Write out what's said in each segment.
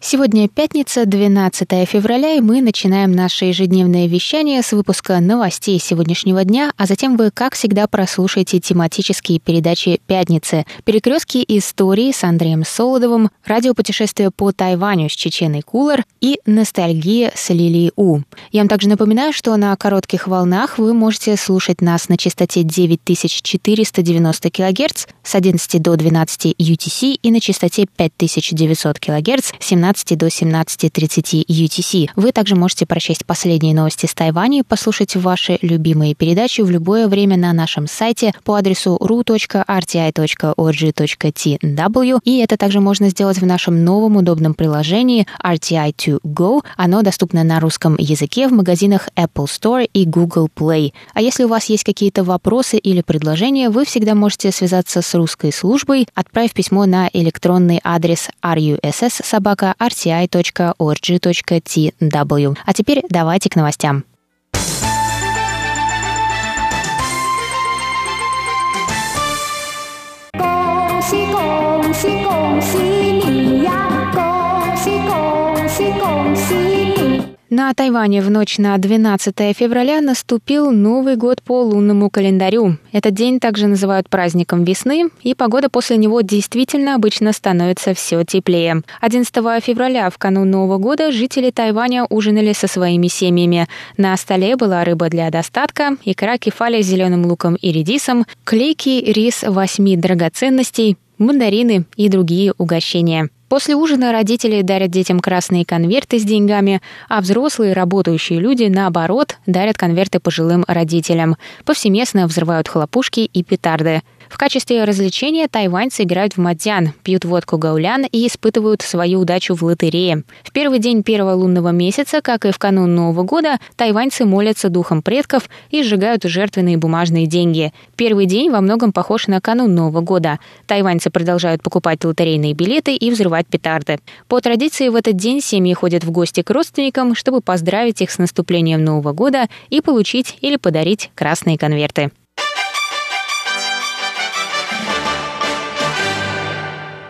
Сегодня пятница, 12 февраля, и мы начинаем наше ежедневное вещание с выпуска новостей сегодняшнего дня, а затем вы, как всегда, прослушаете тематические передачи «Пятницы», «Перекрестки истории» с Андреем Солодовым, «Радиопутешествие по Тайваню» с Чеченой Кулер и «Ностальгия» с Лилией У. Я вам также напоминаю, что на коротких волнах вы можете слушать нас на частоте 9490 кГц с 11 до 12 UTC и на частоте 5900 кГц с 17 до 17:30 UTC. Вы также можете прочесть последние новости с Тайваня и послушать ваши любимые передачи в любое время на нашем сайте по адресу ru.rti.org.tw. И это также можно сделать в нашем новом удобном приложении RTI2GO. Оно доступно на русском языке в магазинах Apple Store и Google Play. А если у вас есть какие-то вопросы или предложения, вы всегда можете связаться с русской службой, отправив письмо на электронный адрес russ@rti.org.tw. А теперь давайте к новостям. На Тайване в ночь на 12 февраля наступил Новый год по лунному календарю. Этот день также называют праздником весны, и погода после него действительно обычно становится все теплее. 11 февраля, в канун Нового года, жители Тайваня ужинали со своими семьями. На столе была рыба для достатка, икра кефали с зеленым луком и редисом, клейкий рис 8 драгоценностей, мандарины и другие угощения. После ужина родители дарят детям красные конверты с деньгами, а взрослые работающие люди, наоборот, дарят конверты пожилым родителям. Повсеместно взрывают хлопушки и петарды. В качестве развлечения тайваньцы играют в мадзян, пьют водку гаулян и испытывают свою удачу в лотерее. В первый день первого лунного месяца, как и в канун Нового года, тайваньцы молятся духам предков и сжигают жертвенные бумажные деньги. Первый день во многом похож на канун Нового года. Тайваньцы продолжают покупать лотерейные билеты и взрывать петарды. По традиции в этот день семьи ходят в гости к родственникам, чтобы поздравить их с наступлением Нового года и получить или подарить красные конверты.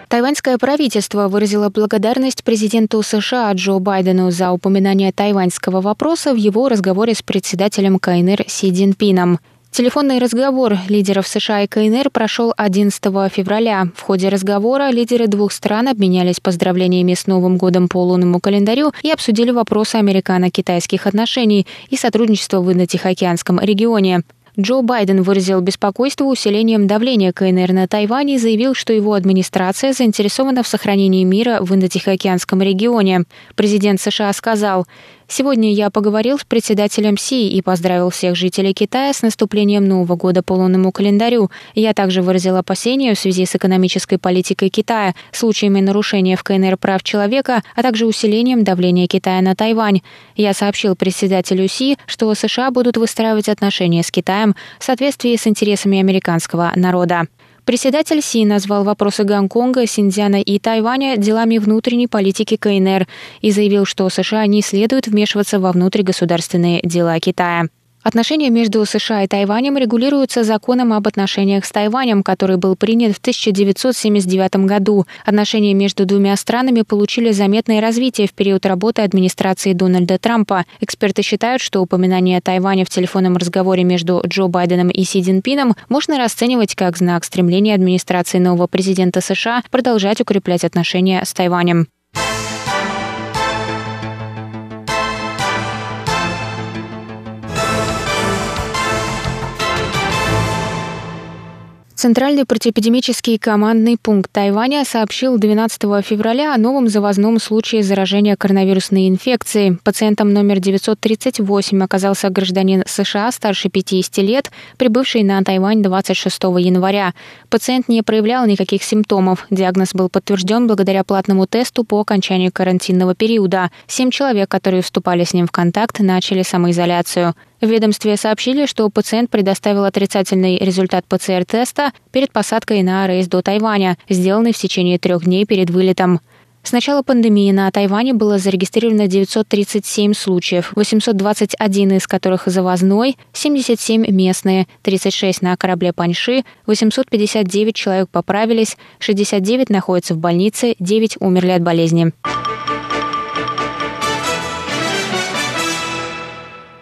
Тайваньское правительство выразило благодарность президенту США Джо Байдену за упоминание тайваньского вопроса в его разговоре с председателем КНР Си Цзиньпином. Телефонный разговор лидеров США и КНР прошел 11 февраля. В ходе разговора лидеры двух стран обменялись поздравлениями с Новым годом по лунному календарю и обсудили вопросы американо-китайских отношений и сотрудничества в Индо-Тихоокеанском регионе. Джо Байден выразил беспокойство усилением давления КНР на Тайвань и заявил, что его администрация заинтересована в сохранении мира в Индо-Тихоокеанском регионе. Президент США сказал: «Сегодня я поговорил с председателем Си и поздравил всех жителей Китая с наступлением Нового года по лунному календарю. Я также выразил опасения в связи с экономической политикой Китая, случаями нарушения в КНР прав человека, а также усилением давления Китая на Тайвань. Я сообщил председателю Си, что США будут выстраивать отношения с Китаем в соответствии с интересами американского народа». Председатель Си назвал вопросы Гонконга, Синьцзяна и Тайваня делами внутренней политики КНР и заявил, что США не следует вмешиваться во внутригосударственные дела Китая. Отношения между США и Тайванем регулируются законом об отношениях с Тайванем, который был принят в 1979 году. Отношения между двумя странами получили заметное развитие в период работы администрации Дональда Трампа. Эксперты считают, что упоминание Тайваня в телефонном разговоре между Джо Байденом и Си Цзиньпином можно расценивать как знак стремления администрации нового президента США продолжать укреплять отношения с Тайванем. Центральный противоэпидемический командный пункт Тайваня сообщил 12 февраля о новом завозном случае заражения коронавирусной инфекцией. Пациентом номер 938 оказался гражданин США старше 50 лет, прибывший на Тайвань 26 января. Пациент не проявлял никаких симптомов. Диагноз был подтвержден благодаря платному тесту по окончании карантинного периода. 7 человек, которые вступали с ним в контакт, начали самоизоляцию. В ведомстве сообщили, что пациент предоставил отрицательный результат ПЦР-теста перед посадкой на рейс до Тайваня, сделанный в течение 3 дней перед вылетом. С начала пандемии на Тайване было зарегистрировано 937 случаев, 821 из которых завозной, 77 местные, 36 на корабле Паньши, 859 человек поправились, 69 находятся в больнице, 9 умерли от болезни.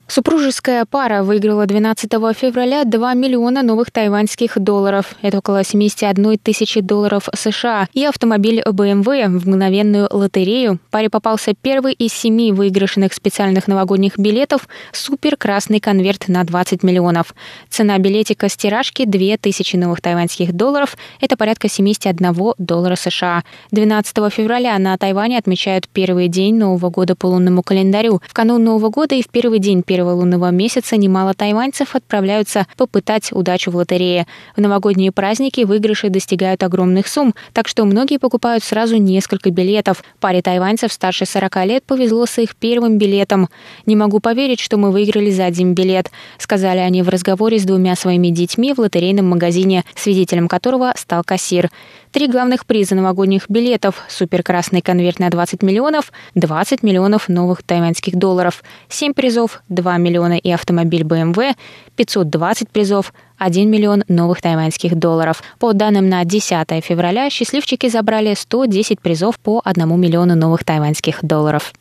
Супружеская пара выиграла 12 февраля 2 миллиона новых тайваньских долларов. Это около 71 тысячи долларов США. И автомобиль BMW в мгновенную лотерею. Паре попался первый из 7 выигрышных специальных новогодних билетов «Супер-красный конверт» на 20 миллионов. Цена билетика с тиражки – 2000 новых тайваньских долларов. Это порядка 71 доллара США. 12 февраля на Тайване отмечают первый день Нового года по лунному календарю. В канун Нового года и в первый день первого лунного месяца немало тайваньцев отправляются попытать удачу в лотерее. В новогодние праздники выигрыши достигают огромных сумм, так что многие покупают сразу несколько билетов. Паре тайваньцев старше 40 лет повезло с их первым билетом. «Не могу поверить, что мы выиграли за один билет», сказали они в разговоре с 2 своими детьми в лотерейном магазине, свидетелем которого стал кассир. 3 главных приза новогодних билетов – суперкрасный конверт на 20 миллионов, 20 миллионов новых тайваньских долларов, 7 призов – 2 миллиона и автомобиль BMW, 520 призов, 1 миллион новых тайваньских долларов. По данным на 10 февраля, счастливчики забрали 110 призов по 1 миллиону новых тайваньских долларов.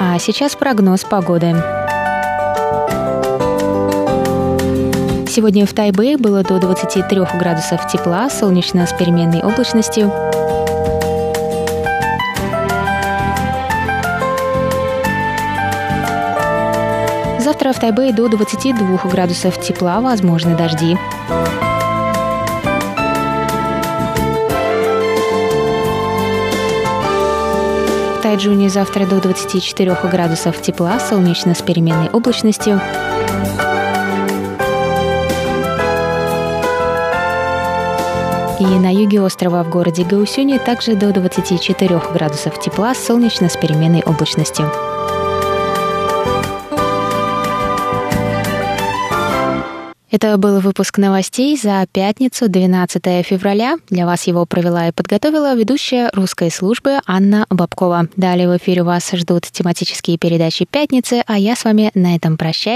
А сейчас прогноз погоды. Сегодня в Тайбэе было до 23 градусов тепла, солнечно с переменной облачностью. Завтра в Тайбэе до 22 градусов тепла, возможны дожди. В Тайчжуне завтра до 24 градусов тепла, солнечно с переменной облачностью. И на юге острова в городе Гаусюне также до 24 градусов тепла, солнечно с переменной облачностью. Это был выпуск новостей за пятницу, 12 февраля. Для вас его провела и подготовила ведущая русской службы Анна Бобкова. Далее в эфире вас ждут тематические передачи «Пятницы», а я с вами на этом прощаюсь.